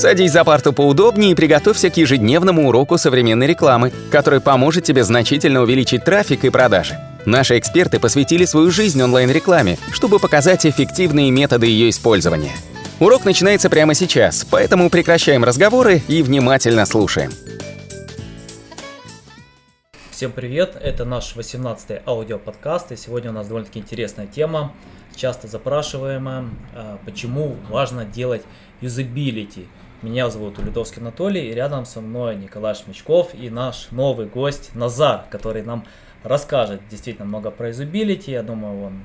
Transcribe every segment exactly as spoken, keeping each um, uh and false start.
Садись за парту поудобнее и приготовься к ежедневному уроку современной рекламы, который поможет тебе значительно увеличить трафик и продажи. Наши эксперты посвятили свою жизнь онлайн-рекламе, чтобы показать эффективные методы ее использования. Урок начинается прямо сейчас, поэтому прекращаем разговоры и внимательно слушаем. Всем привет! Это наш восемнадцатый аудиоподкаст, и сегодня у нас довольно-таки интересная тема, часто запрашиваемая, почему важно делать юзабилити. Меня зовут Улюдовский Анатолий, и рядом со мной Николай Шмичков и наш новый гость Назар, который нам расскажет действительно много про юзабилити. Я думаю, он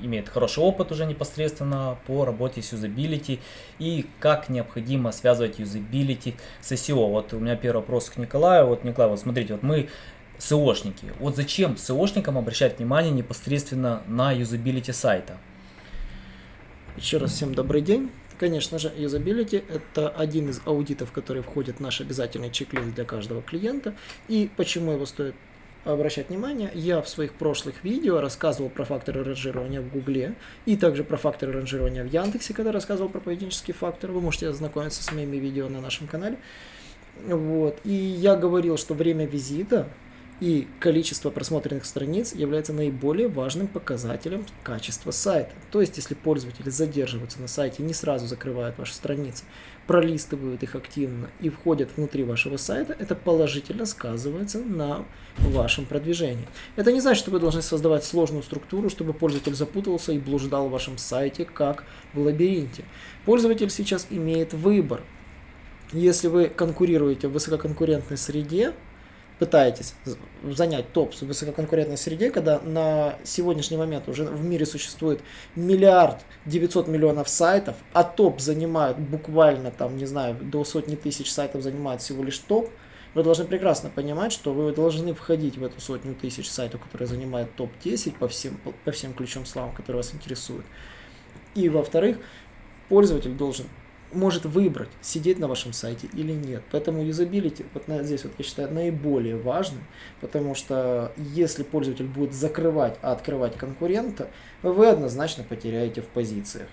имеет хороший опыт уже непосредственно по работе с юзабилити и как необходимо связывать юзабилити с эс и о. Вот у меня первый вопрос к Николаю. Вот, Николай, вот смотрите, вот мы эс и о-шники. Вот зачем эс и о-шникам обращать внимание непосредственно на юзабилити сайта? Еще раз всем добрый день. Конечно же, юзабилити – это один из аудитов, который входит в наш обязательный чек-лист для каждого клиента. И почему его стоит обращать внимание, я в своих прошлых видео рассказывал про факторы ранжирования в Гугле и также про факторы ранжирования в Яндексе, когда рассказывал про поведенческий фактор. Вы можете ознакомиться с моими видео на нашем канале. Вот. И я говорил, что время визита и количество просмотренных страниц является наиболее важным показателем качества сайта. То есть, если пользователи задерживаются на сайте, не сразу закрывают ваши страницы, пролистывают их активно и входят внутри вашего сайта, это положительно сказывается на вашем продвижении. Это не значит, что вы должны создавать сложную структуру, чтобы пользователь запутался и блуждал в вашем сайте, как в лабиринте. Пользователь сейчас имеет выбор. Если вы конкурируете в высококонкурентной среде, пытаетесь занять топ в высококонкурентной среде, когда на сегодняшний момент уже в мире существует миллиард девятьсот миллионов сайтов, а топ занимают буквально там, не знаю, до сотни тысяч сайтов занимает всего лишь топ, вы должны прекрасно понимать, что вы должны входить в эту сотню тысяч сайтов, которые занимают топ десять по всем, по всем ключевым словам, которые вас интересуют. И во-вторых, пользователь должен может выбрать, сидеть на вашем сайте или нет. Поэтому юзабилити, вот здесь вот я считаю наиболее важным, потому что если пользователь будет закрывать, а открывать конкурента, вы однозначно потеряете в позициях.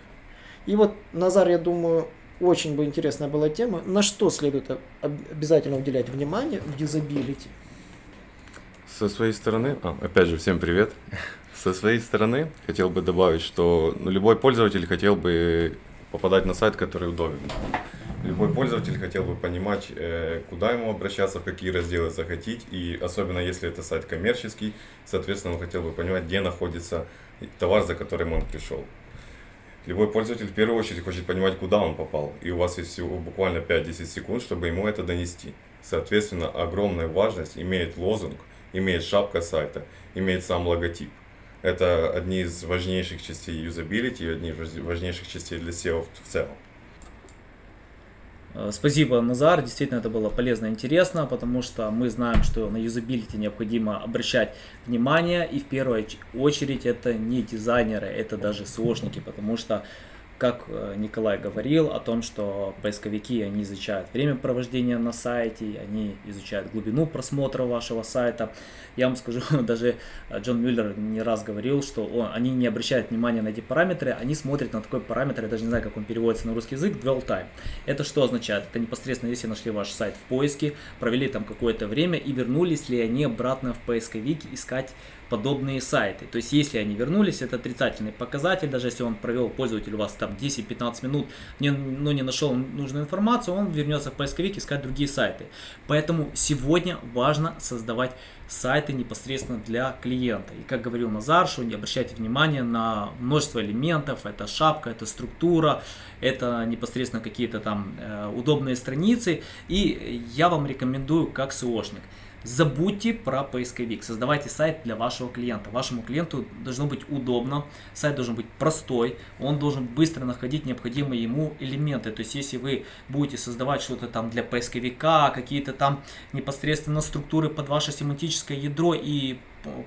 И вот, Назар, я думаю, очень бы интересная была тема, на что следует обязательно уделять внимание в юзабилити. Со своей стороны, а, опять же, всем привет. Со своей стороны хотел бы добавить, что ну, любой пользователь хотел бы попадать на сайт, который удобен. Любой пользователь хотел бы понимать, куда ему обращаться, в какие разделы захотеть, и особенно если это сайт коммерческий, соответственно, он хотел бы понимать, где находится товар, за которым он пришел. Любой пользователь в первую очередь хочет понимать, куда он попал, и у вас есть всего буквально пять-десять секунд, чтобы ему это донести. Соответственно, огромная важность имеет лозунг, имеет шапка сайта, имеет сам логотип. Это одни из важнейших частей юзабилити и одни из важнейших частей для эс и о в целом. Спасибо, Назар. Действительно, это было полезно и интересно, потому что мы знаем, что на юзабилити необходимо обращать внимание. И в первую очередь это не дизайнеры, это даже эс и о-шники, потому что, как Николай говорил о том, что поисковики, они изучают время провождения на сайте, они изучают глубину просмотра вашего сайта. Я вам скажу, даже Джон Мюллер не раз говорил, что он, они не обращают внимания на эти параметры, они смотрят на такой параметр, я даже не знаю, как он переводится на русский язык, Dwell Time. Это что означает? Это непосредственно, если нашли ваш сайт в поиске, провели там какое-то время и вернулись ли они обратно в поисковик искать подобные сайты. То есть, если они вернулись, это отрицательный показатель, даже если он провел пользователь у вас там десять-пятнадцать минут, но ну, не нашел нужную информацию, он вернется в поисковик искать другие сайты. Поэтому сегодня важно создавать сайты непосредственно для клиента. И как говорил Назар, что не обращайте внимание на множество элементов, это шапка, это структура, это непосредственно какие-то там э, удобные страницы. И я вам рекомендую, как эс и о-шник, забудьте про поисковик, создавайте сайт для вашего клиента. Вашему клиенту должно быть удобно, сайт должен быть простой, он должен быстро находить необходимые ему элементы. То есть, если вы будете создавать что-то там для поисковика, какие-то там непосредственно структуры под ваше семантическое ядро и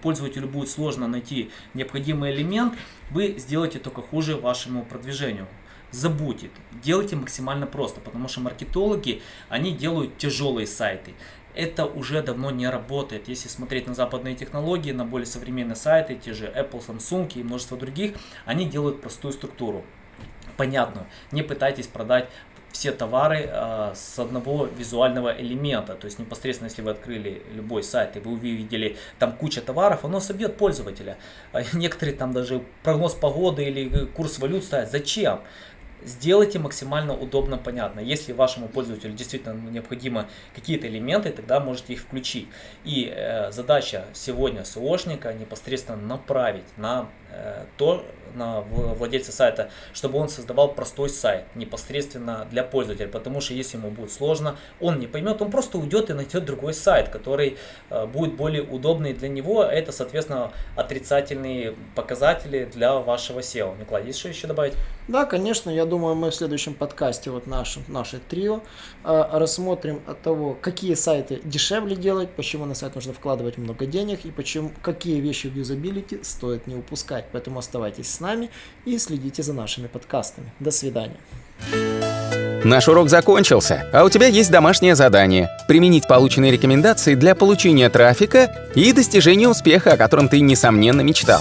пользователю будет сложно найти необходимый элемент, вы сделаете только хуже вашему продвижению. Забудьте, делайте максимально просто, потому что маркетологи, они делают тяжелые сайты. Это уже давно не работает. Если смотреть на западные технологии, на более современные сайты, те же Apple, Samsung и множество других, они делают простую структуру, понятную. Не пытайтесь продать все товары э, с одного визуального элемента. То есть непосредственно, если вы открыли любой сайт и вы увидели там куча товаров, оно собьет пользователя. Некоторые там даже прогноз погоды или курс валют ставят. Зачем? Сделайте максимально удобно, понятно. Если вашему пользователю действительно необходимы какие-то элементы, тогда можете их включить. И э, задача сегодня СОшника непосредственно направить на э, то, на владельца сайта, чтобы он создавал простой сайт непосредственно для пользователя. Потому что если ему будет сложно, он не поймет, он просто уйдет и найдет другой сайт, который э, будет более удобный для него. Это, соответственно, отрицательные показатели для вашего сео. Николай, есть что еще добавить? Да, конечно, я думаю, мы в следующем подкасте, вот нашем, наше трио, э, рассмотрим от того, какие сайты дешевле делать, почему на сайт нужно вкладывать много денег и почему, какие вещи в юзабилити стоит не упускать. Поэтому оставайтесь с нами и следите за нашими подкастами. До свидания. Наш урок закончился, а у тебя есть домашнее задание – применить полученные рекомендации для получения трафика и достижения успеха, о котором ты, несомненно, мечтал.